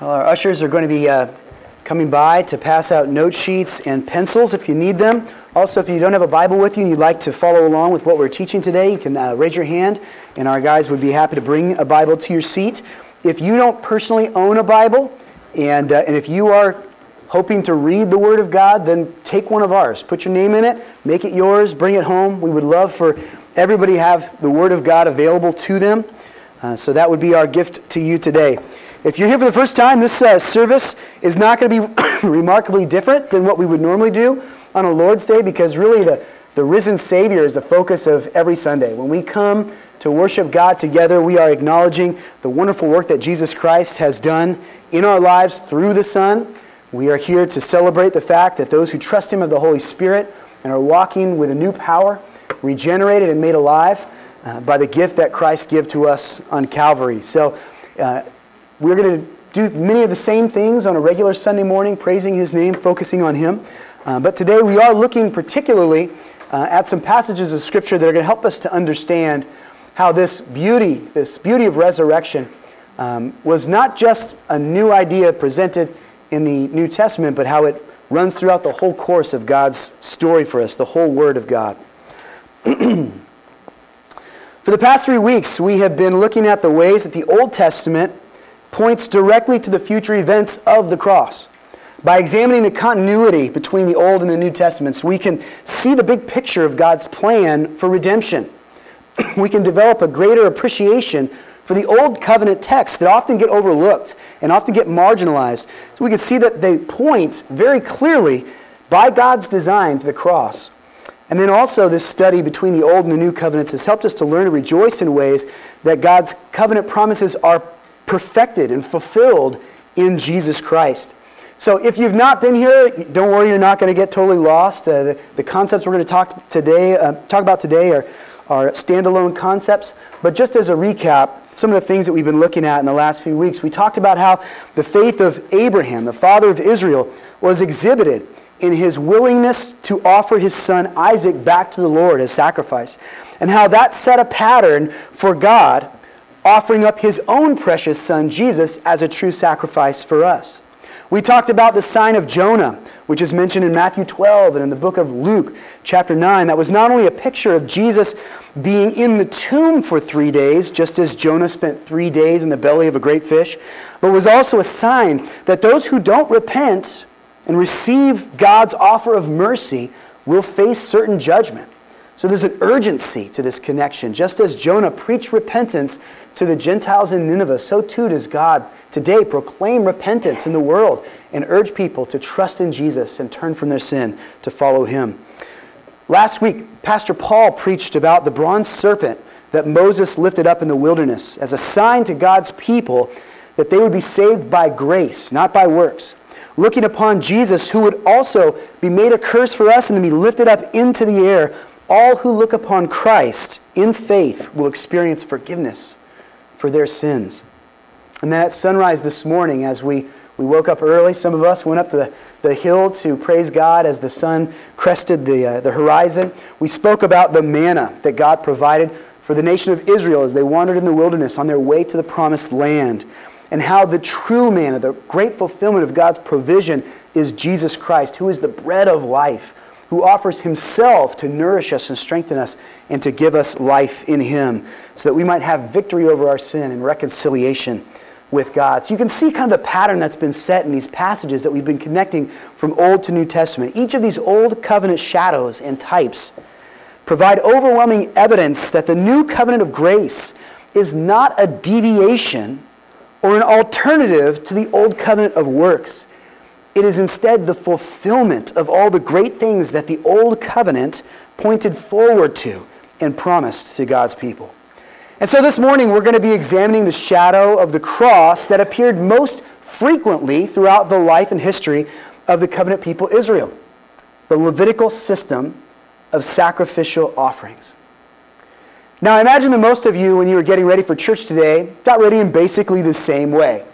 Well, our ushers are going to be coming by to pass out note sheets and pencils if you need them. Also, if you don't have a Bible with you and you'd like to follow along with what we're teaching today, you can raise your hand, and our guys would be happy to bring a Bible to your seat. If you don't personally own a Bible, and if you are hoping to read the Word of God, then take one of ours. Put your name in it, make it yours, bring it home. We would love for everybody to have the Word of God available to them. So that would be our gift to you today. If you're here for the first time, this service is not going to be remarkably different than what we would normally do on a Lord's Day, because really the risen Savior is the focus of every Sunday. When we come to worship God together, we are acknowledging the wonderful work that Jesus Christ has done in our lives through the Son. We are here to celebrate the fact that those who trust Him of the Holy Spirit and are walking with a new power, regenerated and made alive by the gift that Christ gave to us on Calvary. We're going to do many of the same things on a regular Sunday morning, praising His name, focusing on Him. But today we are looking particularly at some passages of Scripture that are going to help us to understand how this beauty of resurrection, was not just a new idea presented in the New Testament, but how it runs throughout the whole course of God's story for us, the whole Word of God. For the past 3 weeks, we have been looking at the ways that the Old Testament points directly to the future events of the cross. By examining the continuity between the Old and the New Testaments, we can see the big picture of God's plan for redemption. We can develop a greater appreciation for the Old Covenant texts that often get overlooked and often get marginalized. So we can see that they point very clearly by God's design to the cross. And then also this study between the Old and the New Covenants has helped us to learn to rejoice in ways that God's covenant promises are perfected and fulfilled in Jesus Christ. So if you've not been here, don't worry, you're not going to get totally lost. The concepts we're going to talk about today are standalone concepts. But just as a recap, some of the things that we've been looking at in the last few weeks, we talked about how the faith of Abraham, the father of Israel, was exhibited in his willingness to offer his son Isaac back to the Lord as sacrifice, and how that set a pattern for God offering up His own precious Son, Jesus, as a true sacrifice for us. We talked about the sign of Jonah, which is mentioned in Matthew 12 and in the book of Luke, chapter 9. That was not only a picture of Jesus being in the tomb for 3 days, just as Jonah spent 3 days in the belly of a great fish, but was also a sign that those who don't repent and receive God's offer of mercy will face certain judgment. So there's an urgency to this connection. Just as Jonah preached repentance to the Gentiles in Nineveh, so too does God today proclaim repentance in the world and urge people to trust in Jesus and turn from their sin to follow Him. Last week, Pastor Paul preached about the bronze serpent that Moses lifted up in the wilderness as a sign to God's people that they would be saved by grace, not by works, looking upon Jesus, who would also be made a curse for us and then be lifted up into the air. All who look upon Christ in faith will experience forgiveness for their sins. And then at sunrise this morning, as we woke up early, some of us went up to the hill to praise God as the sun crested the horizon. We spoke about the manna that God provided for the nation of Israel as they wandered in the wilderness on their way to the promised land, and how the true manna, the great fulfillment of God's provision, is Jesus Christ, who is the bread of life, who offers Himself to nourish us and strengthen us and to give us life in Him so that we might have victory over our sin and reconciliation with God. So you can see kind of the pattern that's been set in these passages that we've been connecting from Old to New Testament. Each of these Old Covenant shadows and types provide overwhelming evidence that the New Covenant of grace is not a deviation or an alternative to the Old Covenant of works. It is instead the fulfillment of all the great things that the Old Covenant pointed forward to and promised to God's people. And so this morning we're going to be examining the shadow of the cross that appeared most frequently throughout the life and history of the covenant people Israel, the Levitical system of sacrificial offerings. Now I imagine that most of you, when you were getting ready for church today, got ready in basically the same way.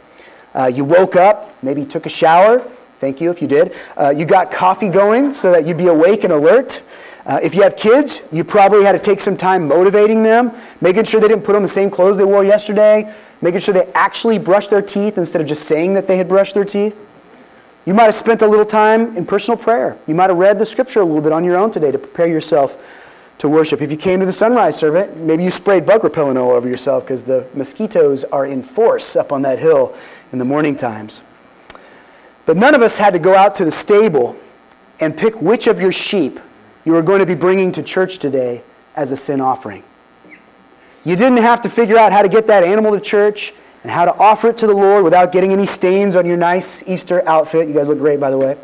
You woke up, maybe took a shower. Thank you if you did. You got coffee going so that you'd be awake and alert. If you have kids, you probably had to take some time motivating them, making sure they didn't put on the same clothes they wore yesterday, making sure they actually brushed their teeth instead of just saying that they had brushed their teeth. You might have spent a little time in personal prayer. You might have read the scripture a little bit on your own today to prepare yourself to worship. If you came to the sunrise service, maybe you sprayed bug repellent all over yourself because the mosquitoes are in force up on that hill in the morning times. But none of us had to go out to the stable and pick which of your sheep you are going to be bringing to church today as a sin offering. You didn't have to figure out how to get that animal to church and how to offer it to the Lord without getting any stains on your nice Easter outfit. You guys look great, by the way.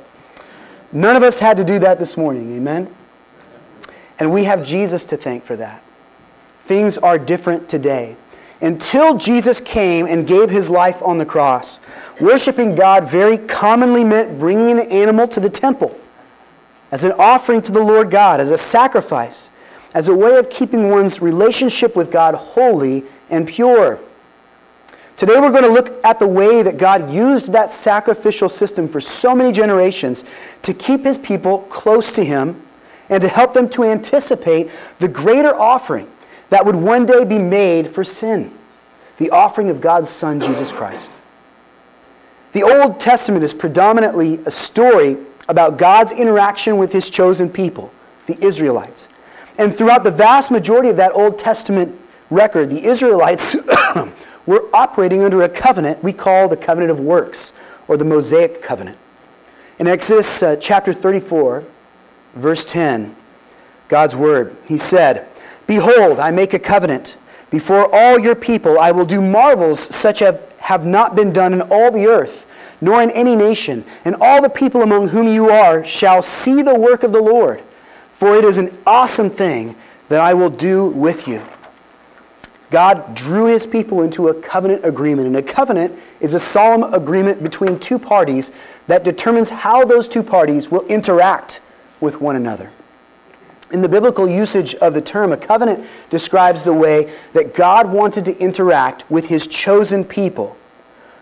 None of us had to do that this morning, amen? And we have Jesus to thank for that. Things are different today. Until Jesus came and gave his life on the cross, worshiping God very commonly meant bringing an animal to the temple as an offering to the Lord God, as a sacrifice, as a way of keeping one's relationship with God holy and pure. Today we're going to look at the way that God used that sacrificial system for so many generations to keep his people close to him and to help them to anticipate the greater offering that would one day be made for sin, the offering of God's Son, Jesus Christ. The Old Testament is predominantly a story about God's interaction with his chosen people, the Israelites. And throughout the vast majority of that Old Testament record, the Israelites were operating under a covenant we call the covenant of works, or the Mosaic covenant. In Exodus chapter 34, verse 10, God's word, he said, "Behold, I make a covenant. Before all your people I will do marvels such as have not been done in all the earth, nor in any nation, and all the people among whom you are shall see the work of the Lord, for it is an awesome thing that I will do with you." God drew his people into a covenant agreement, and a covenant is a solemn agreement between two parties that determines how those two parties will interact with one another. In the biblical usage of the term, a covenant describes the way that God wanted to interact with his chosen people,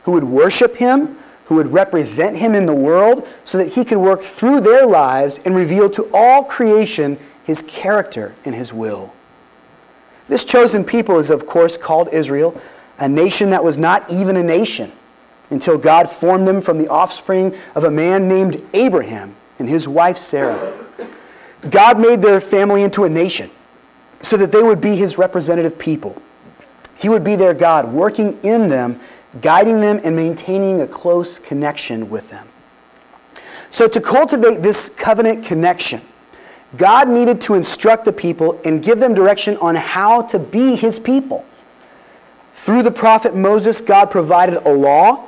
who would worship him, who would represent him in the world, so that he could work through their lives and reveal to all creation his character and his will. This chosen people is, of course, called Israel, a nation that was not even a nation until God formed them from the offspring of a man named Abraham and his wife Sarah. God made their family into a nation so that they would be his representative people. He would be their God, working in them, guiding them and maintaining a close connection with them. So to cultivate this covenant connection, God needed to instruct the people and give them direction on how to be his people. Through the prophet Moses, God provided a law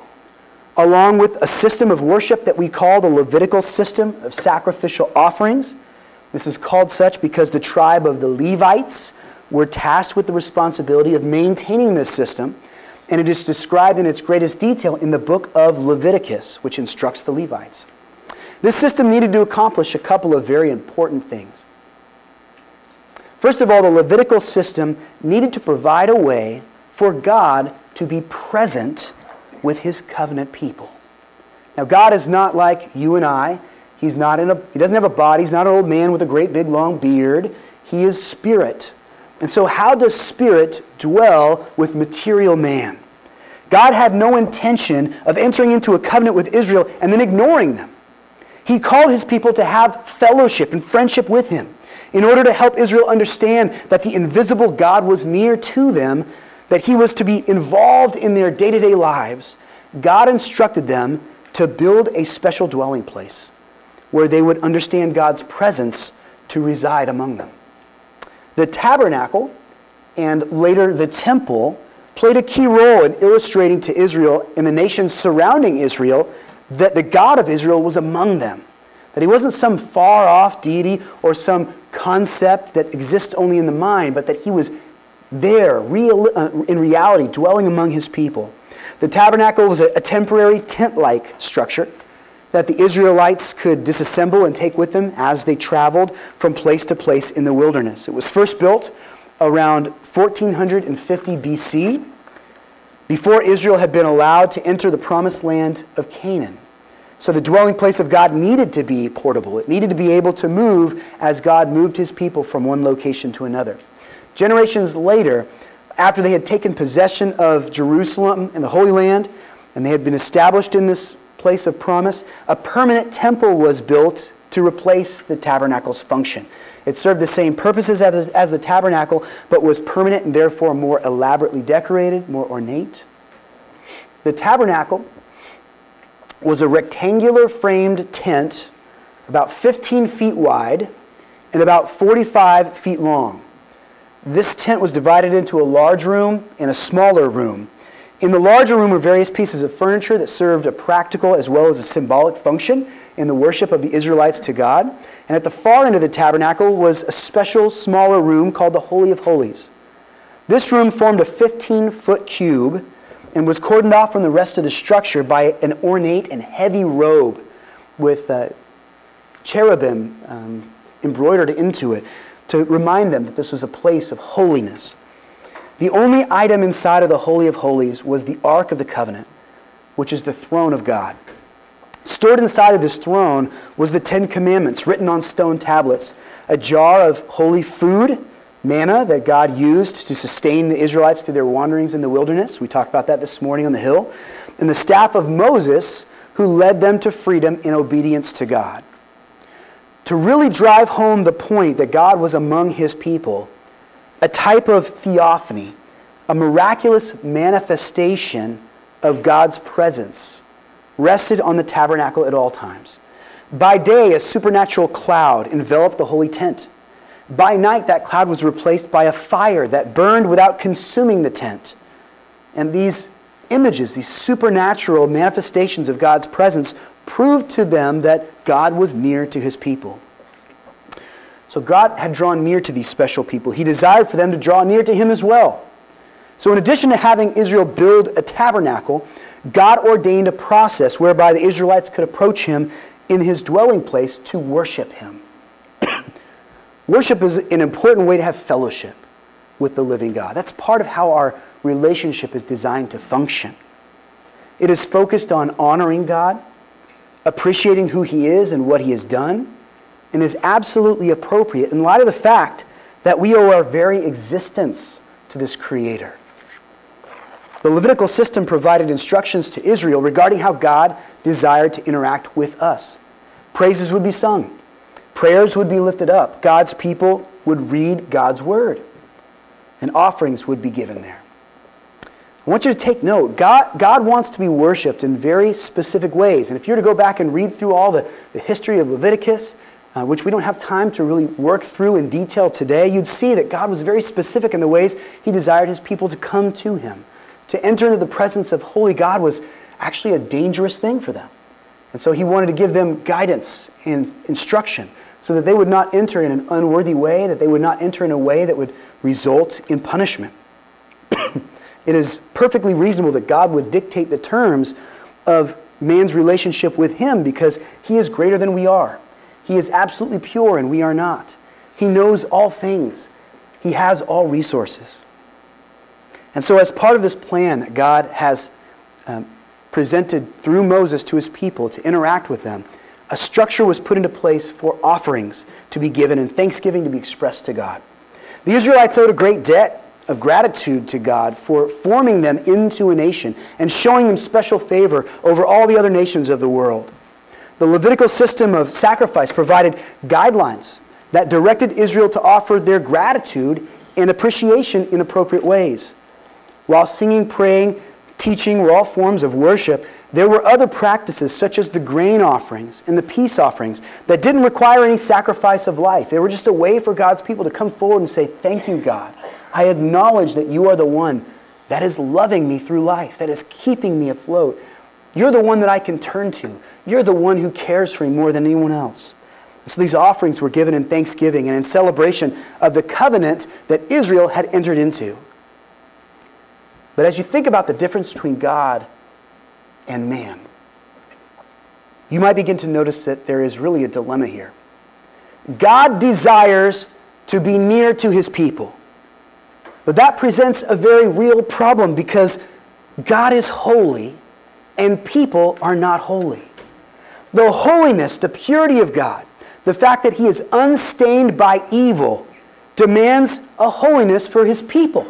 along with a system of worship that we call the Levitical system of sacrificial offerings. This is called such because the tribe of the Levites were tasked with the responsibility of maintaining this system, and it is described in its greatest detail in the book of Leviticus, which instructs the Levites. This system needed to accomplish a couple of very important things. First of all, the Levitical system needed to provide a way for God to be present with his covenant people. Now, God is not like you and I. He doesn't have a body. He's not an old man with a great big long beard. He is spirit. And so how does spirit dwell with material man? God had no intention of entering into a covenant with Israel and then ignoring them. He called his people to have fellowship and friendship with him in order to help Israel understand that the invisible God was near to them, that he was to be involved in their day-to-day lives. God instructed them to build a special dwelling place where they would understand God's presence to reside among them. The tabernacle, and later the temple, played a key role in illustrating to Israel and the nations surrounding Israel that the God of Israel was among them, that he wasn't some far-off deity or some concept that exists only in the mind, but that he was there, in reality, dwelling among his people. The tabernacle was a temporary tent-like structure that the Israelites could disassemble and take with them as they traveled from place to place in the wilderness. It was first built around 1450 BC, before Israel had been allowed to enter the promised land of Canaan. So the dwelling place of God needed to be portable. It needed to be able to move as God moved his people from one location to another. Generations later, after they had taken possession of Jerusalem and the Holy Land, and they had been established in this place of promise, a permanent temple was built to replace the tabernacle's function. It served the same purposes as the tabernacle, but was permanent and therefore more elaborately decorated, more ornate. The tabernacle was a rectangular framed tent about 15 feet wide and about 45 feet long. This tent was divided into a large room and a smaller room. In the larger room were various pieces of furniture that served a practical as well as a symbolic function in the worship of the Israelites to God. And at the far end of the tabernacle was a special smaller room called the Holy of Holies. This room formed a 15-foot cube and was cordoned off from the rest of the structure by an ornate and heavy robe with cherubim embroidered into it to remind them that this was a place of holiness. The only item inside of the Holy of Holies was the Ark of the Covenant, which is the throne of God. Stored inside of this throne was the Ten Commandments written on stone tablets, a jar of holy food, manna that God used to sustain the Israelites through their wanderings in the wilderness. We talked about that this morning on the hill. And the staff of Moses, who led them to freedom in obedience to God. To really drive home the point that God was among his people, a type of theophany, a miraculous manifestation of God's presence, rested on the tabernacle at all times. By day, a supernatural cloud enveloped the holy tent. By night, that cloud was replaced by a fire that burned without consuming the tent. And these images, these supernatural manifestations of God's presence, proved to them that God was near to his people. So God had drawn near to these special people. He desired for them to draw near to him as well. So in addition to having Israel build a tabernacle, God ordained a process whereby the Israelites could approach him in his dwelling place to worship him. Worship is an important way to have fellowship with the living God. That's part of how our relationship is designed to function. It is focused on honoring God, appreciating who he is and what he has done, and is absolutely appropriate in light of the fact that we owe our very existence to this Creator. The Levitical system provided instructions to Israel regarding how God desired to interact with us. Praises would be sung. Prayers would be lifted up. God's people would read God's word. And offerings would be given there. I want you to take note. God wants to be worshipped in very specific ways. And if you're to go back and read through all the history of Leviticus, which we don't have time to really work through in detail today, you'd see that God was very specific in the ways he desired his people to come to him. To enter into the presence of holy God was actually a dangerous thing for them. And so he wanted to give them guidance and instruction, so that they would not enter in an unworthy way, that they would not enter in a way that would result in punishment. It is perfectly reasonable that God would dictate the terms of man's relationship with him, because he is greater than we are. He is absolutely pure and we are not. He knows all things. He has all resources. And so as part of this plan that God has presented through Moses to his people to interact with them, a structure was put into place for offerings to be given and thanksgiving to be expressed to God. The Israelites owed a great debt of gratitude to God for forming them into a nation and showing them special favor over all the other nations of the world. The Levitical system of sacrifice provided guidelines that directed Israel to offer their gratitude and appreciation in appropriate ways. While singing, praying, teaching were all forms of worship, there were other practices such as the grain offerings and the peace offerings that didn't require any sacrifice of life. They were just a way for God's people to come forward and say, "Thank you, God. I acknowledge that you are the one that is loving me through life, that is keeping me afloat. You're the one that I can turn to. You're the one who cares for me more than anyone else." And so these offerings were given in thanksgiving and in celebration of the covenant that Israel had entered into. But as you think about the difference between God and man, you might begin to notice that there is really a dilemma here. God desires to be near to his people, but that presents a very real problem, because God is holy and people are not holy. The holiness, the purity of God, the fact that he is unstained by evil, demands a holiness for his people.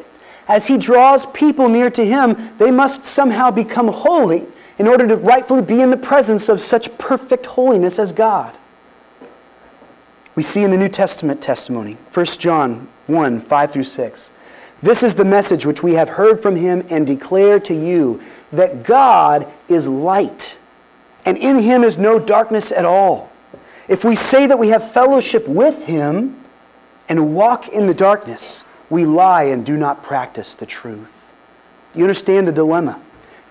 As he draws people near to him, they must somehow become holy in order to rightfully be in the presence of such perfect holiness as God. We see in the New Testament testimony, 1 John 1, 5 through 6, "This is the message which we have heard from him and declare to you, that God is light, and in him is no darkness at all. If we say that we have fellowship with him and walk in the darkness, we lie and do not practice the truth." You understand the dilemma.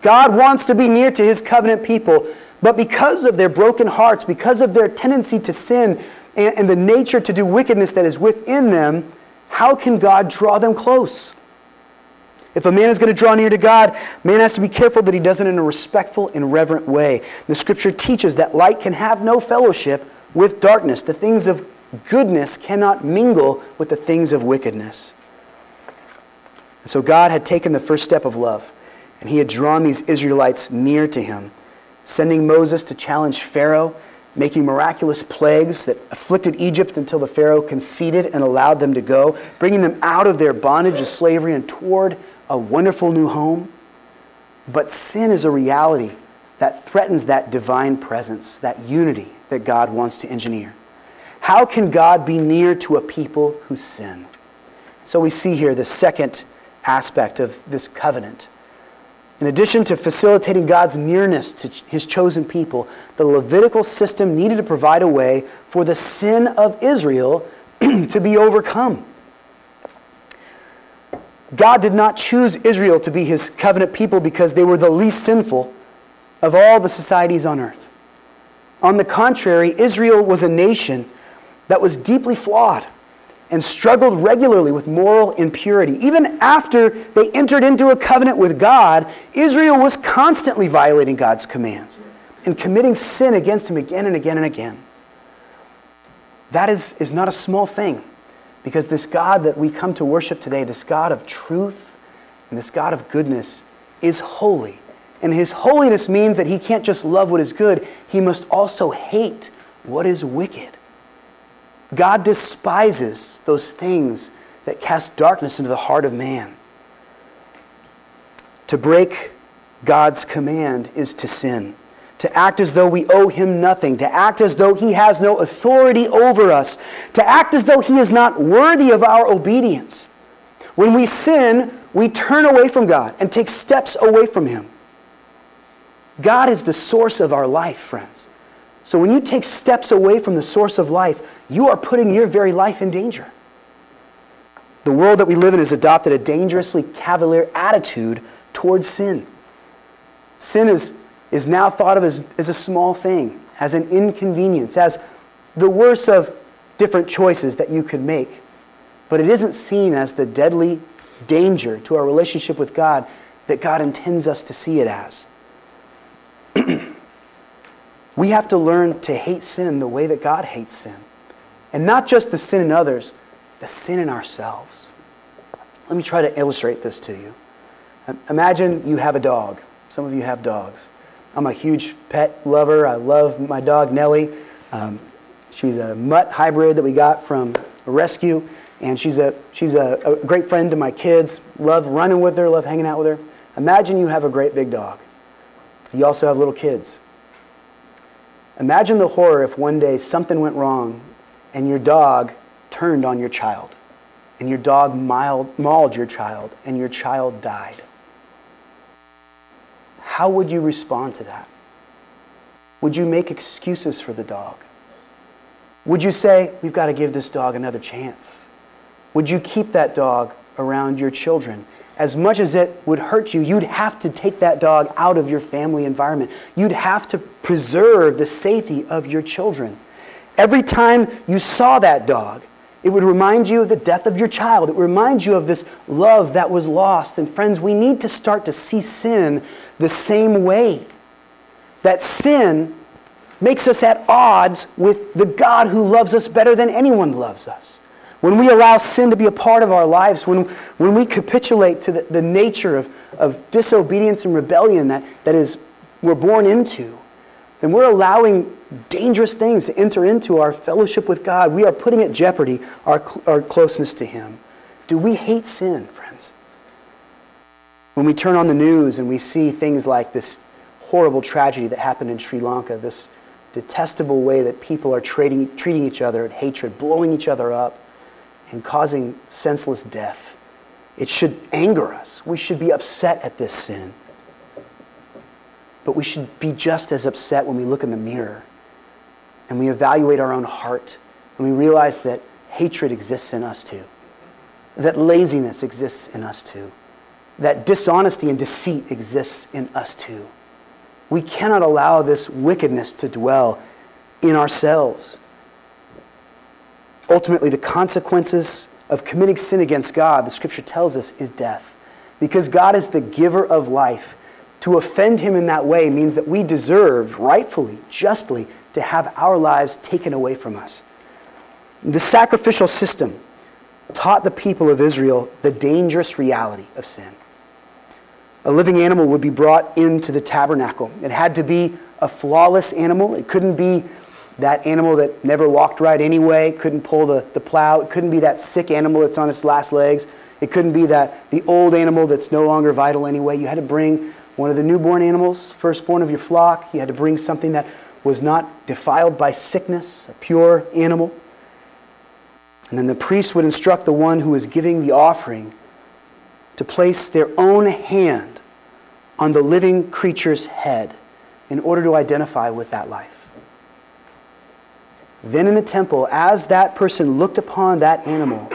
God wants to be near to his covenant people, but because of their broken hearts, because of their tendency to sin and the nature to do wickedness that is within them, how can God draw them close? If a man is going to draw near to God, man has to be careful that he does it in a respectful and reverent way. The Scripture teaches that light can have no fellowship with darkness. The things of goodness cannot mingle with the things of wickedness. And so God had taken the first step of love, and he had drawn these Israelites near to him, sending Moses to challenge Pharaoh, making miraculous plagues that afflicted Egypt until the Pharaoh conceded and allowed them to go, bringing them out of their bondage of slavery and toward a wonderful new home. But sin is a reality that threatens that divine presence, that unity that God wants to engineer. How can God be near to a people who sin? So we see here the second aspect of this covenant. In addition to facilitating God's nearness to his chosen people, the Levitical system needed to provide a way for the sin of Israel to be overcome. God did not choose Israel to be his covenant people because they were the least sinful of all the societies on earth. On the contrary, Israel was a nation that was deeply flawed and struggled regularly with moral impurity. Even after they entered into a covenant with God, Israel was constantly violating God's commands and committing sin against him again and again and again. That is not a small thing, because this God that we come to worship today, this God of truth and this God of goodness, is holy. And his holiness means that he can't just love what is good, he must also hate what is wicked. God despises those things that cast darkness into the heart of man. To break God's command is to sin. To act as though we owe him nothing. To act as though he has no authority over us. To act as though he is not worthy of our obedience. When we sin, we turn away from God and take steps away from him. God is the source of our life, friends. So when you take steps away from the source of life, you are putting your very life in danger. The world that we live in has adopted a dangerously cavalier attitude towards sin. Sin is now thought of as a small thing, as an inconvenience, as the worst of different choices that you could make. But it isn't seen as the deadly danger to our relationship with God that God intends us to see it as. We have to learn to hate sin the way that God hates sin. And not just the sin in others, the sin in ourselves. Let me try to illustrate this to you. Imagine you have a dog. Some of you have dogs. I'm a huge pet lover. I love my dog, Nellie. She's a mutt hybrid that we got from a rescue. And she's a great friend to my kids. Love running with her, love hanging out with her. Imagine you have a great big dog. You also have little kids. Imagine the horror if one day something went wrong and your dog turned on your child, and your dog mauled your child, and your child died. How would you respond to that? Would you make excuses for the dog? Would you say, we've got to give this dog another chance? Would you keep that dog around your children? As much as it would hurt you, you'd have to take that dog out of your family environment. You'd have to preserve the safety of your children. Every time you saw that dog, it would remind you of the death of your child. It would remind you of this love that was lost. And friends, we need to start to see sin the same way. That sin makes us at odds with the God who loves us better than anyone loves us. When we allow sin to be a part of our lives, when we capitulate to the nature of disobedience and rebellion that we're born into, then we're allowing dangerous things to enter into our fellowship with God. We are putting at jeopardy our closeness to Him. Do we hate sin, friends? When we turn on the news and we see things like this horrible tragedy that happened in Sri Lanka, this detestable way that people are treating each other in hatred, blowing each other up, and causing senseless death, it should anger us. We should be upset at this sin. But we should be just as upset when we look in the mirror and we evaluate our own heart and we realize that hatred exists in us too, that laziness exists in us too, that dishonesty and deceit exists in us too. We cannot allow this wickedness to dwell in ourselves. Ultimately, the consequences of committing sin against God, the Scripture tells us, is death. Because God is the giver of life, to offend Him in that way means that we deserve, rightfully, justly, to have our lives taken away from us. The sacrificial system taught the people of Israel the dangerous reality of sin. A living animal would be brought into the tabernacle. It had to be a flawless animal. It couldn't be that animal that never walked right anyway, couldn't pull the plow. It couldn't be that sick animal that's on its last legs. It couldn't be that the old animal that's no longer vital anyway. You had to bring one of the newborn animals, firstborn of your flock. You had to bring something that was not defiled by sickness, a pure animal. And then the priest would instruct the one who was giving the offering to place their own hand on the living creature's head in order to identify with that life. Then in the temple, as that person looked upon that animal,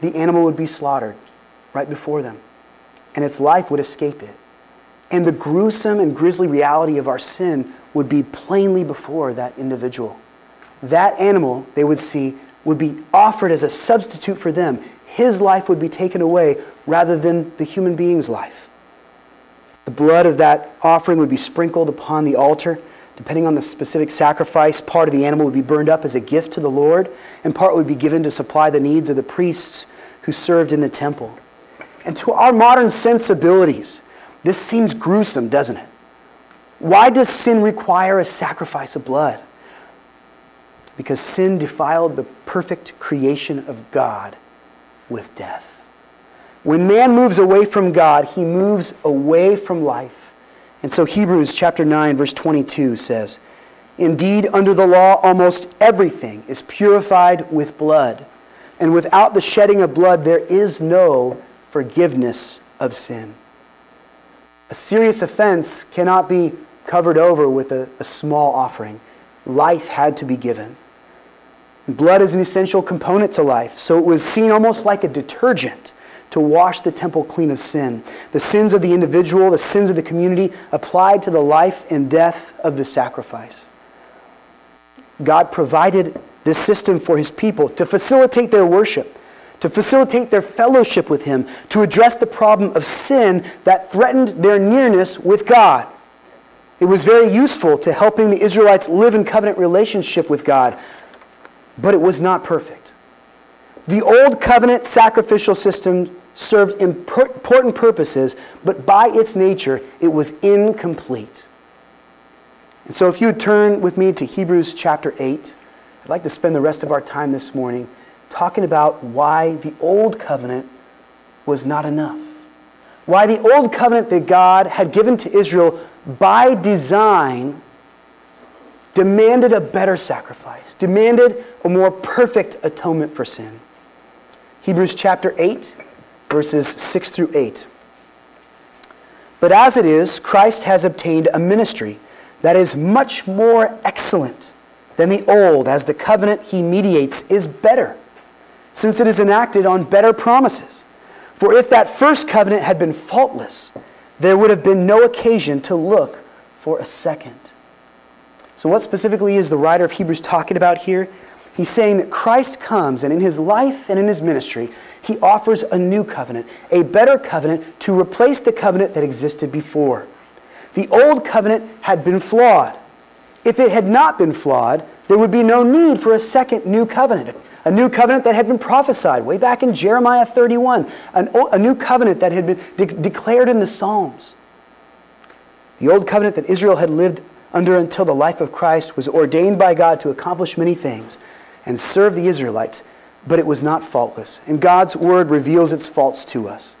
the animal would be slaughtered right before them, and its life would escape it. And the gruesome and grisly reality of our sin would be plainly before that individual. That animal, they would see, would be offered as a substitute for them. His life would be taken away rather than the human being's life. The blood of that offering would be sprinkled upon the altar. Depending on the specific sacrifice, part of the animal would be burned up as a gift to the Lord, and part would be given to supply the needs of the priests who served in the temple. And to our modern sensibilities, this seems gruesome, doesn't it? Why does sin require a sacrifice of blood? Because sin defiled the perfect creation of God with death. When man moves away from God, he moves away from life. And so Hebrews chapter 9, verse 22 says, "Indeed, under the law, almost everything is purified with blood, and without the shedding of blood, there is no forgiveness of sin." A serious offense cannot be covered over with a small offering. Life had to be given. Blood is an essential component to life, so it was seen almost like a detergent to wash the temple clean of sin. The sins of the individual, the sins of the community, applied to the life and death of the sacrifice. God provided this system for His people to facilitate their worship, to facilitate their fellowship with Him, to address the problem of sin that threatened their nearness with God. It was very useful to helping the Israelites live in covenant relationship with God, but it was not perfect. The old covenant sacrificial system served important purposes, but by its nature, it was incomplete. And so if you would turn with me to Hebrews chapter 8, I'd like to spend the rest of our time this morning talking about why the old covenant was not enough. Why the old covenant that God had given to Israel by design demanded a better sacrifice, demanded a more perfect atonement for sin. Hebrews chapter 8, verses 6 through 8. "But as it is, Christ has obtained a ministry that is much more excellent than the old, as the covenant He mediates is better, since it is enacted on better promises. For if that first covenant had been faultless, there would have been no occasion to look for a second." So what specifically is the writer of Hebrews talking about here? He's saying that Christ comes, and in His life and in His ministry, He offers a new covenant, a better covenant to replace the covenant that existed before. The old covenant had been flawed. If it had not been flawed, there would be no need for a second new covenant. A new covenant that had been prophesied way back in Jeremiah 31. A new covenant that had been declared in the Psalms. The old covenant that Israel had lived until the life of Christ was ordained by God to accomplish many things and serve the Israelites, but it was not faultless. And God's word reveals its faults to us.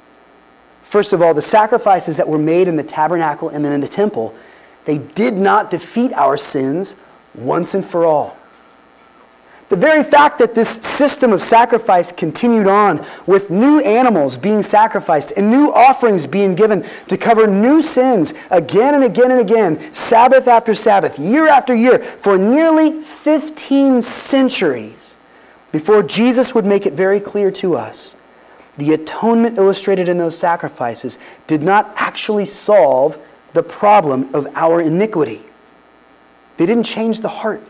First of all, the sacrifices that were made in the tabernacle and then in the temple, they did not defeat our sins once and for all. The very fact that this system of sacrifice continued on with new animals being sacrificed and new offerings being given to cover new sins again and again and again, Sabbath after Sabbath, year after year, for nearly 15 centuries before Jesus would make it very clear to us, the atonement illustrated in those sacrifices did not actually solve the problem of our iniquity. They didn't change the heart.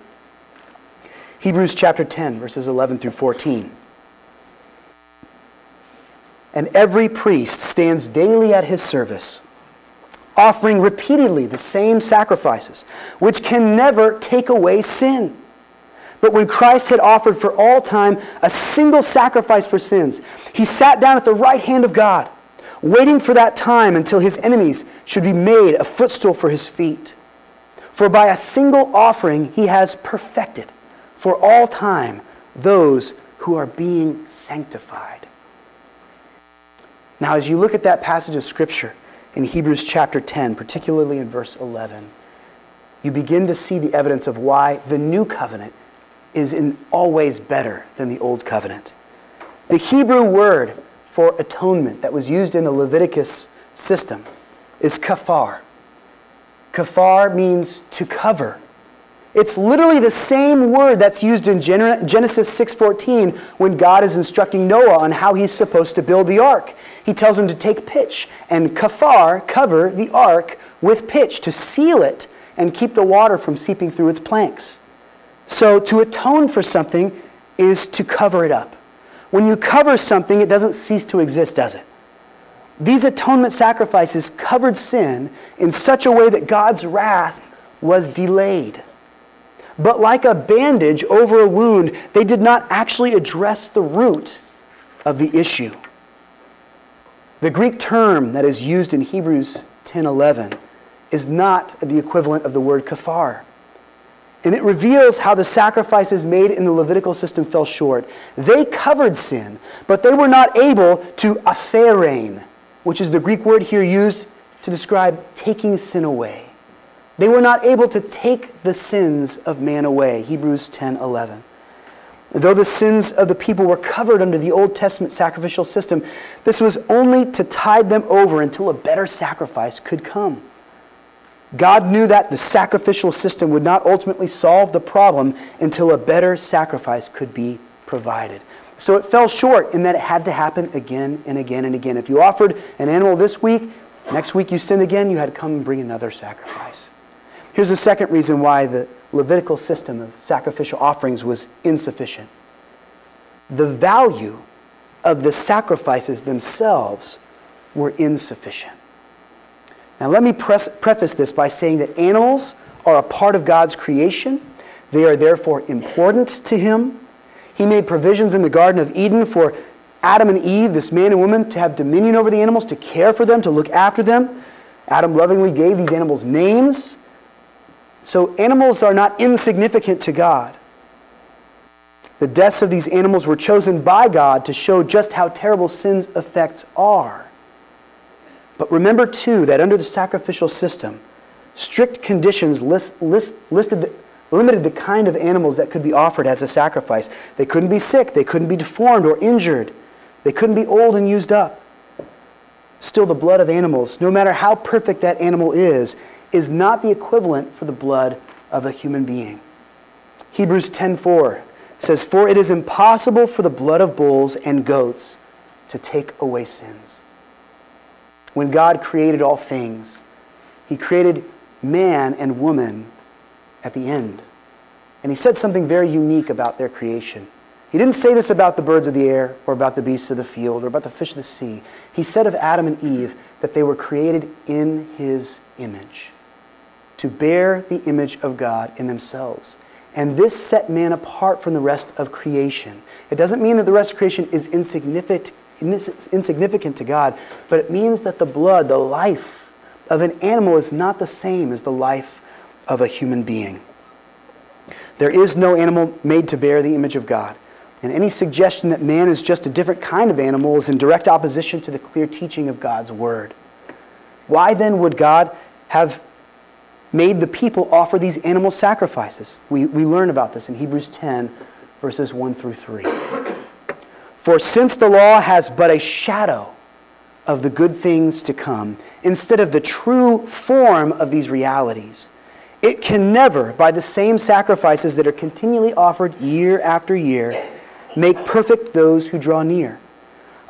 Hebrews chapter 10, verses 11 through 14. And every priest stands daily at his service, offering repeatedly the same sacrifices, which can never take away sin. But when Christ had offered for all time a single sacrifice for sins, he sat down at the right hand of God, waiting for that time until his enemies should be made a footstool for his feet. For by a single offering he has perfected for all time those who are being sanctified. Now, as you look at that passage of Scripture in Hebrews chapter 10, particularly in verse 11, you begin to see the evidence of why the new covenant is in always better than the old covenant. The Hebrew word for atonement that was used in the Leviticus system is kafar. Kafar means to cover. It's literally the same word that's used in Genesis 6:14 when God is instructing Noah on how he's supposed to build the ark. He tells him to take pitch and kafar, cover the ark with pitch to seal it and keep the water from seeping through its planks. So to atone for something is to cover it up. When you cover something, it doesn't cease to exist, does it? These atonement sacrifices covered sin in such a way that God's wrath was delayed. But like a bandage over a wound, they did not actually address the root of the issue. The Greek term that is used in Hebrews 10:11 is not the equivalent of the word kafar. And it reveals how the sacrifices made in the Levitical system fell short. They covered sin, but they were not able to apherein, which is the Greek word here used to describe taking sin away. They were not able to take the sins of man away, Hebrews 10:11. Though the sins of the people were covered under the Old Testament sacrificial system, this was only to tide them over until a better sacrifice could come. God knew that the sacrificial system would not ultimately solve the problem until a better sacrifice could be provided. So it fell short in that it had to happen again and again and again. If you offered an animal this week, next week you sinned again, you had to come and bring another sacrifice. Here's the second reason why the Levitical system of sacrificial offerings was insufficient. The value of the sacrifices themselves were insufficient. Now let me preface this by saying that animals are a part of God's creation. They are therefore important to Him. He made provisions in the Garden of Eden for Adam and Eve, this man and woman, to have dominion over the animals, to care for them, to look after them. Adam lovingly gave these animals names. So animals are not insignificant to God. The deaths of these animals were chosen by God to show just how terrible sin's effects are. But remember, too, that under the sacrificial system, strict conditions limited the kind of animals that could be offered as a sacrifice. They couldn't be sick, they couldn't be deformed or injured, they couldn't be old and used up. Still, the blood of animals, no matter how perfect that animal is not the equivalent for the blood of a human being. Hebrews 10:4 says, "For it is impossible for the blood of bulls and goats to take away sins." When God created all things, He created man and woman at the end. And He said something very unique about their creation. He didn't say this about the birds of the air or about the beasts of the field or about the fish of the sea. He said of Adam and Eve that they were created in His image, to bear the image of God in themselves. And this set man apart from the rest of creation. It doesn't mean that the rest of creation is insignificant to God, but it means that the blood, the life of an animal is not the same as the life of a human being. There is no animal made to bear the image of God. And any suggestion that man is just a different kind of animal is in direct opposition to the clear teaching of God's word. Why then would God have made the people offer these animal sacrifices? We learn about this in Hebrews 10, verses 1 through 3. For since the law has but a shadow of the good things to come, instead of the true form of these realities, it can never, by the same sacrifices that are continually offered year after year, make perfect those who draw near.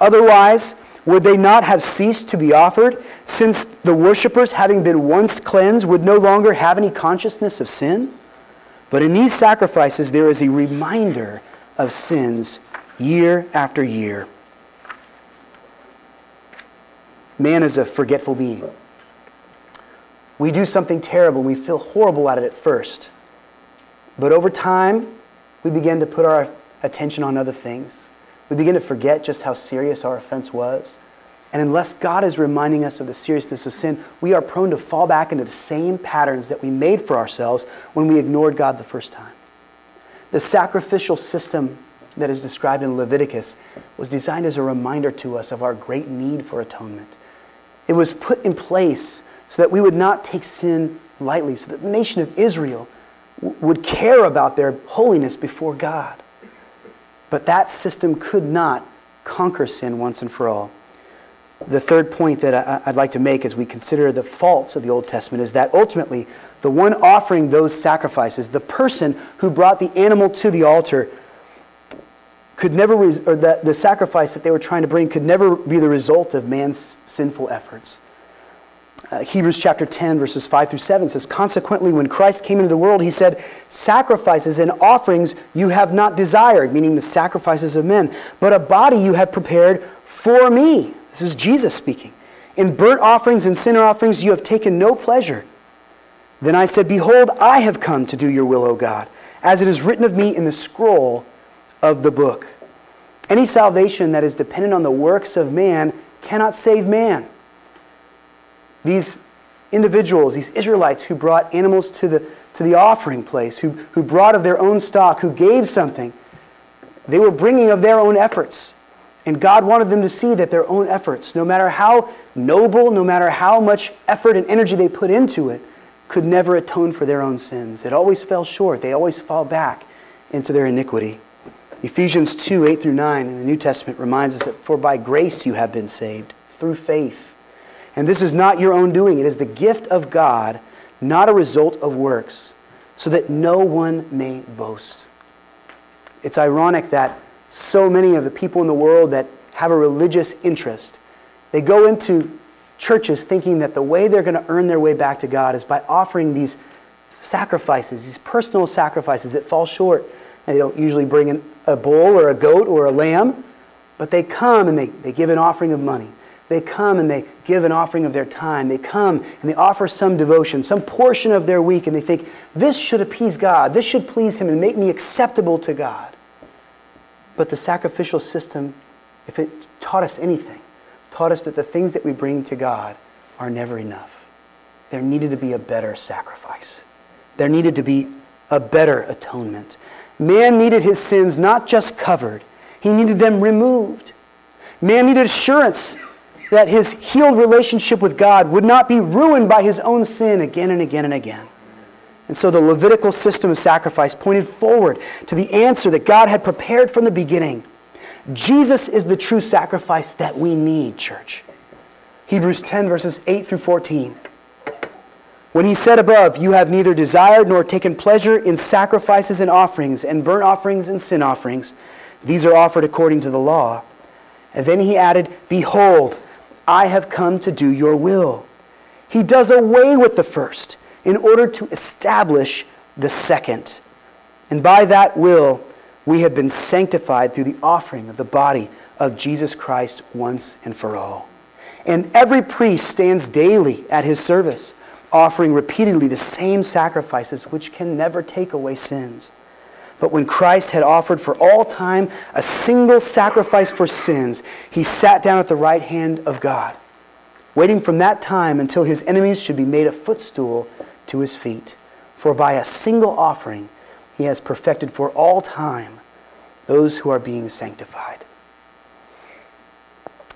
Otherwise, would they not have ceased to be offered, since the worshippers, having been once cleansed, would no longer have any consciousness of sin? But in these sacrifices, there is a reminder of sins year after year. Man is a forgetful being. We do something terrible and we feel horrible at it at first. But over time, we begin to put our attention on other things. We begin to forget just how serious our offense was. And unless God is reminding us of the seriousness of sin, we are prone to fall back into the same patterns that we made for ourselves when we ignored God the first time. The sacrificial system that is described in Leviticus was designed as a reminder to us of our great need for atonement. It was put in place so that we would not take sin lightly, so that the nation of Israel would care about their holiness before God. But that system could not conquer sin once and for all. The third point that I'd like to make as we consider the faults of the Old Testament is that ultimately the one offering those sacrifices, the person who brought the animal to the altar, could never, or that the sacrifice that they were trying to bring could never be the result of man's sinful efforts. Hebrews chapter 10, verses 5 through 7 says, consequently, when Christ came into the world, he said, sacrifices and offerings you have not desired, meaning the sacrifices of men, but a body you have prepared for me. This is Jesus speaking. In burnt offerings and sin offerings you have taken no pleasure. Then I said, behold, I have come to do your will, O God, as it is written of me in the scroll of the book. Any salvation that is dependent on the works of man cannot save man. These individuals, these Israelites who brought animals to the offering place, who brought of their own stock, who gave something, they were bringing of their own efforts. And God wanted them to see that their own efforts, no matter how noble, no matter how much effort and energy they put into it, could never atone for their own sins. It always fell short. They always fall back into their iniquity. Ephesians 2, 8 through 9 in the New Testament reminds us that for by grace you have been saved, through faith. And this is not your own doing. It is the gift of God, not a result of works, so that no one may boast. It's ironic that so many of the people in the world that have a religious interest, they go into churches thinking that the way they're going to earn their way back to God is by offering these sacrifices, these personal sacrifices that fall short. And they don't usually bring a bull or a goat or a lamb, but they come and they give an offering of money. They come and they give an offering of their time. They come and they offer some devotion, some portion of their week, and they think, this should appease God. This should please Him and make me acceptable to God. But the sacrificial system, if it taught us anything, taught us that the things that we bring to God are never enough. There needed to be a better sacrifice. There needed to be a better atonement. Man needed his sins not just covered. He needed them removed. Man needed assurance that his healed relationship with God would not be ruined by his own sin again and again and again. And so the Levitical system of sacrifice pointed forward to the answer that God had prepared from the beginning. Jesus is the true sacrifice that we need, church. Hebrews 10, verses 8 through 14. When he said above, you have neither desired nor taken pleasure in sacrifices and offerings and burnt offerings and sin offerings. These are offered according to the law. And then he added, behold, I have come to do your will. He does away with the first in order to establish the second. And by that will, we have been sanctified through the offering of the body of Jesus Christ once and for all. And every priest stands daily at his service, offering repeatedly the same sacrifices which can never take away sins. But when Christ had offered for all time a single sacrifice for sins, he sat down at the right hand of God, waiting from that time until his enemies should be made a footstool to his feet. For by a single offering he has perfected for all time those who are being sanctified.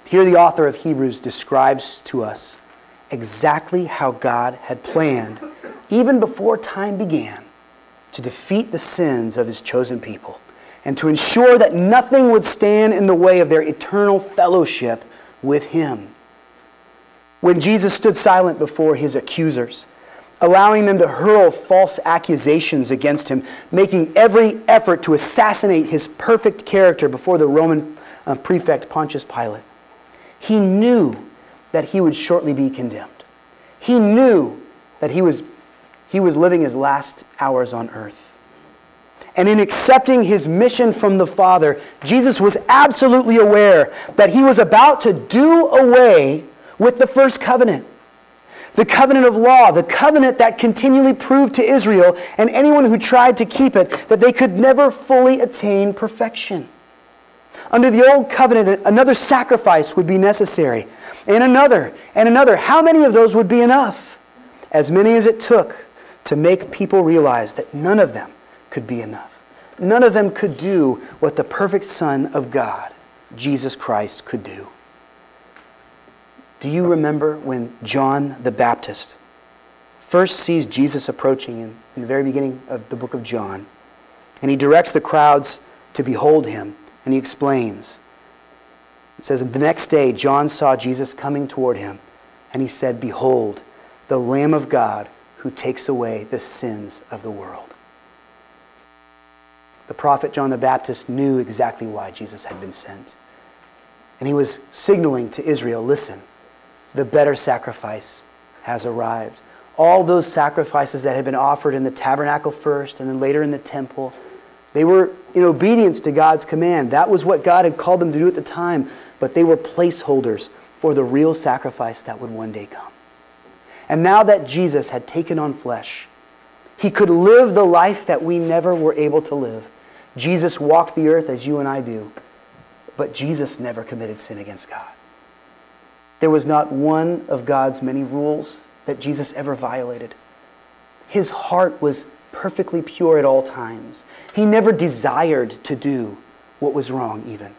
Here the author of Hebrews describes to us exactly how God had planned, even before time began, to defeat the sins of his chosen people and to ensure that nothing would stand in the way of their eternal fellowship with him. When Jesus stood silent before his accusers, allowing them to hurl false accusations against him, making every effort to assassinate his perfect character before the Roman prefect Pontius Pilate, he knew that he would shortly be condemned. He knew that he was living his last hours on earth. And in accepting his mission from the Father, Jesus was absolutely aware that he was about to do away with the first covenant, the covenant of law, the covenant that continually proved to Israel and anyone who tried to keep it that they could never fully attain perfection. Under the old covenant, another sacrifice would be necessary, and another. How many of those would be enough? As many as it took to make people realize that none of them could be enough. None of them could do what the perfect Son of God, Jesus Christ, could do. Do you remember when John the Baptist first sees Jesus approaching in the very beginning of the book of John, and he directs the crowds to behold him, and he explains. It says, the next day John saw Jesus coming toward him, and he said, "Behold, the Lamb of God who takes away the sins of the world." The prophet John the Baptist knew exactly why Jesus had been sent. And he was signaling to Israel, listen, the better sacrifice has arrived. All those sacrifices that had been offered in the tabernacle first and then later in the temple, they were in obedience to God's command. That was what God had called them to do at the time, but they were placeholders for the real sacrifice that would one day come. And now that Jesus had taken on flesh, he could live the life that we never were able to live. Jesus walked the earth as you and I do, but Jesus never committed sin against God. There was not one of God's many rules that Jesus ever violated. His heart was perfectly pure at all times. He never desired to do what was wrong even.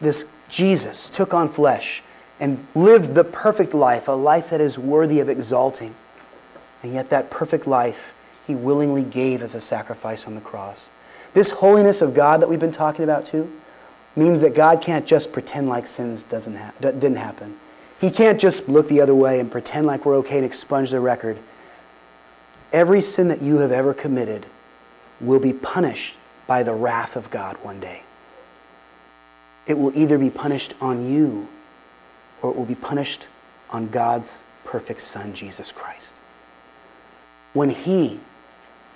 This Jesus took on flesh and lived the perfect life, a life that is worthy of exalting. And yet that perfect life he willingly gave as a sacrifice on the cross. This holiness of God that we've been talking about too means that God can't just pretend like sins didn't happen. He can't just look the other way and pretend like we're okay and expunge the record. Every sin that you have ever committed will be punished by the wrath of God one day. It will either be punished on you or it will be punished on God's perfect Son, Jesus Christ. When he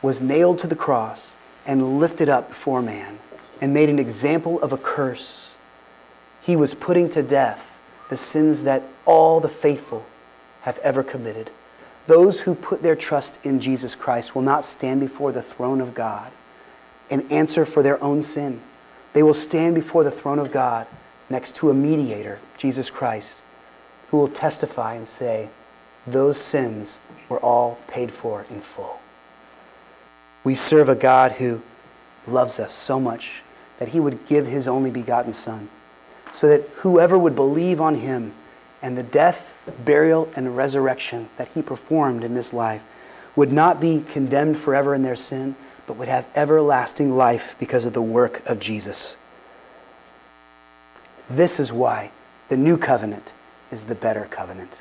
was nailed to the cross and lifted up before man and made an example of a curse, he was putting to death the sins that all the faithful have ever committed. Those who put their trust in Jesus Christ will not stand before the throne of God and answer for their own sin. They will stand before the throne of God next to a mediator, Jesus Christ, who will testify and say, those sins were all paid for in full. We serve a God who loves us so much that he would give his only begotten Son so that whoever would believe on him and the death, burial, and resurrection that he performed in this life would not be condemned forever in their sin, but would have everlasting life because of the work of Jesus. This is why the new covenant is the better covenant.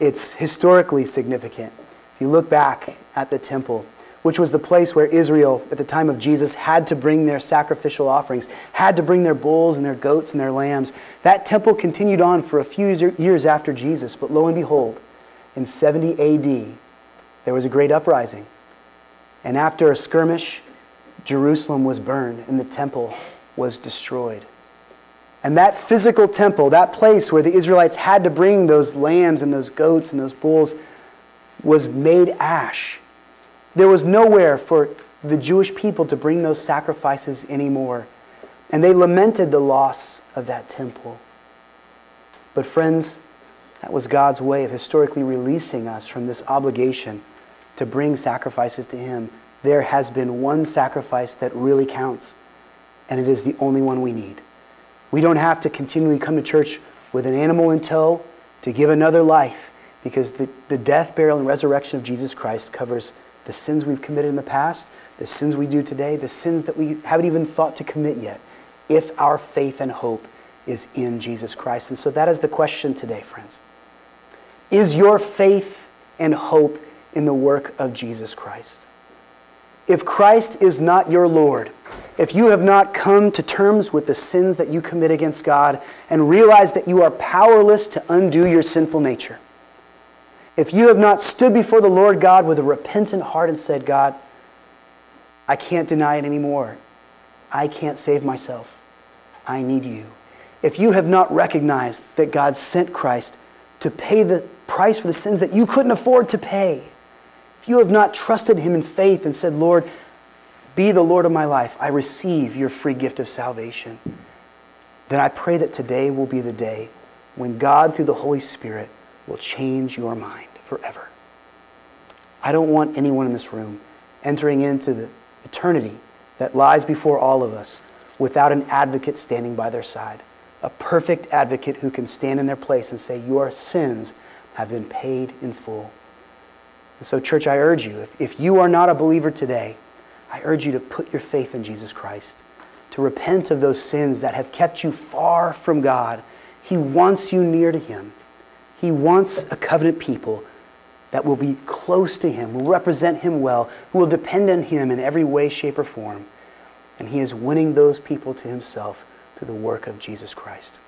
It's historically significant. If you look back at the temple, which was the place where Israel, at the time of Jesus, had to bring their sacrificial offerings, had to bring their bulls and their goats and their lambs. That temple continued on for a few years after Jesus, but lo and behold, in 70 AD, there was a great uprising. And after a skirmish, Jerusalem was burned and the temple was destroyed. And that physical temple, that place where the Israelites had to bring those lambs and those goats and those bulls, was made ash. There was nowhere for the Jewish people to bring those sacrifices anymore. And they lamented the loss of that temple. But friends, that was God's way of historically releasing us from this obligation to bring sacrifices to him. There has been one sacrifice that really counts, and it is the only one we need. We don't have to continually come to church with an animal in tow to give another life, because the death, burial, and resurrection of Jesus Christ covers the sins we've committed in the past, the sins we do today, the sins that we haven't even thought to commit yet, if our faith and hope is in Jesus Christ. And so that is the question today, friends. Is your faith and hope in the work of Jesus Christ? If Christ is not your Lord, if you have not come to terms with the sins that you commit against God and realize that you are powerless to undo your sinful nature, if you have not stood before the Lord God with a repentant heart and said, God, I can't deny it anymore. I can't save myself. I need you. If you have not recognized that God sent Christ to pay the price for the sins that you couldn't afford to pay, if you have not trusted him in faith and said, Lord, be the Lord of my life, I receive your free gift of salvation, then I pray that today will be the day when God, through the Holy Spirit, will change your mind forever. I don't want anyone in this room entering into the eternity that lies before all of us without an advocate standing by their side, a perfect advocate who can stand in their place and say, your sins have been paid in full. And so, church, I urge you, if you are not a believer today, I urge you to put your faith in Jesus Christ, to repent of those sins that have kept you far from God. He wants you near to him. He wants a covenant people that will be close to him, will represent him well, who will depend on him in every way, shape, or form. And he is winning those people to himself through the work of Jesus Christ.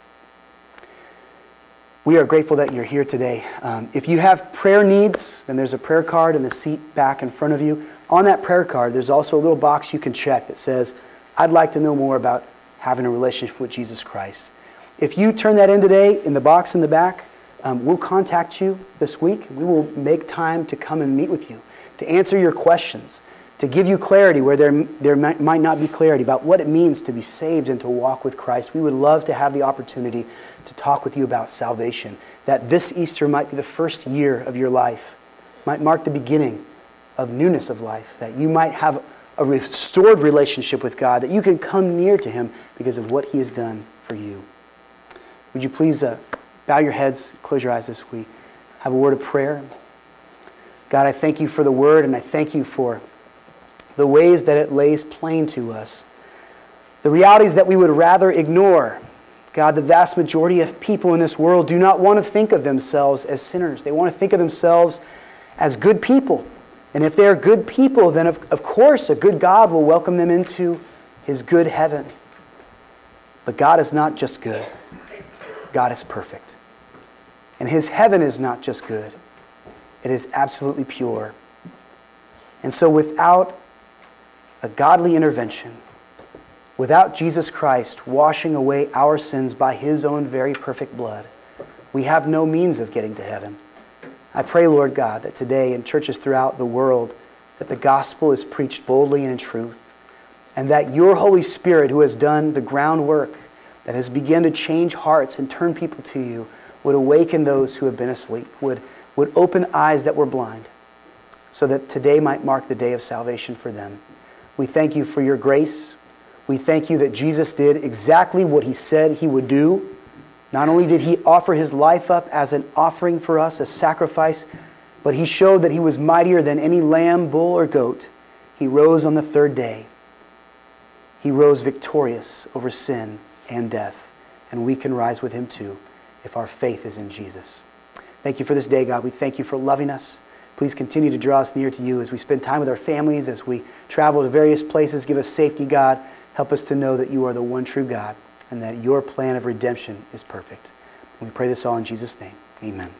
We are grateful that you're here today. If you have prayer needs, then there's a prayer card in the seat back in front of you. On that prayer card, there's also a little box you can check that says, I'd like to know more about having a relationship with Jesus Christ. If you turn that in today, in the box in the back, we'll contact you this week. We will make time to come and meet with you, to answer your questions, to give you clarity where there might not be clarity about what it means to be saved and to walk with Christ. We would love to have the opportunity to talk with you about salvation, that this Easter might be the first year of your life, might mark the beginning of newness of life, that you might have a restored relationship with God, that you can come near to him because of what he has done for you. Would you please bow your heads, close your eyes as we have a word of prayer. God, I thank you for the word, and I thank you for the ways that it lays plain to us the realities that we would rather ignore. God, the vast majority of people in this world do not want to think of themselves as sinners. They want to think of themselves as good people. And if they are good people, then of course a good God will welcome them into his good heaven. But God is not just good. God is perfect. And his heaven is not just good, it is absolutely pure. And so without a godly intervention, without Jesus Christ washing away our sins by his own very perfect blood, we have no means of getting to heaven. I pray, Lord God, that today in churches throughout the world, that the gospel is preached boldly and in truth, and that your Holy Spirit, who has done the groundwork, that has begun to change hearts and turn people to you, would awaken those who have been asleep, would open eyes that were blind, so that today might mark the day of salvation for them. We thank you for your grace. We thank you that Jesus did exactly what he said he would do. Not only did he offer his life up as an offering for us, a sacrifice, but he showed that he was mightier than any lamb, bull, or goat. He rose on the third day. He rose victorious over sin and death, and we can rise with him too if our faith is in Jesus. Thank you for this day, God. We thank you for loving us. Please continue to draw us near to you as we spend time with our families, as we travel to various places. Give us safety, God. Help us to know that you are the one true God and that your plan of redemption is perfect. And we pray this all in Jesus' name. Amen.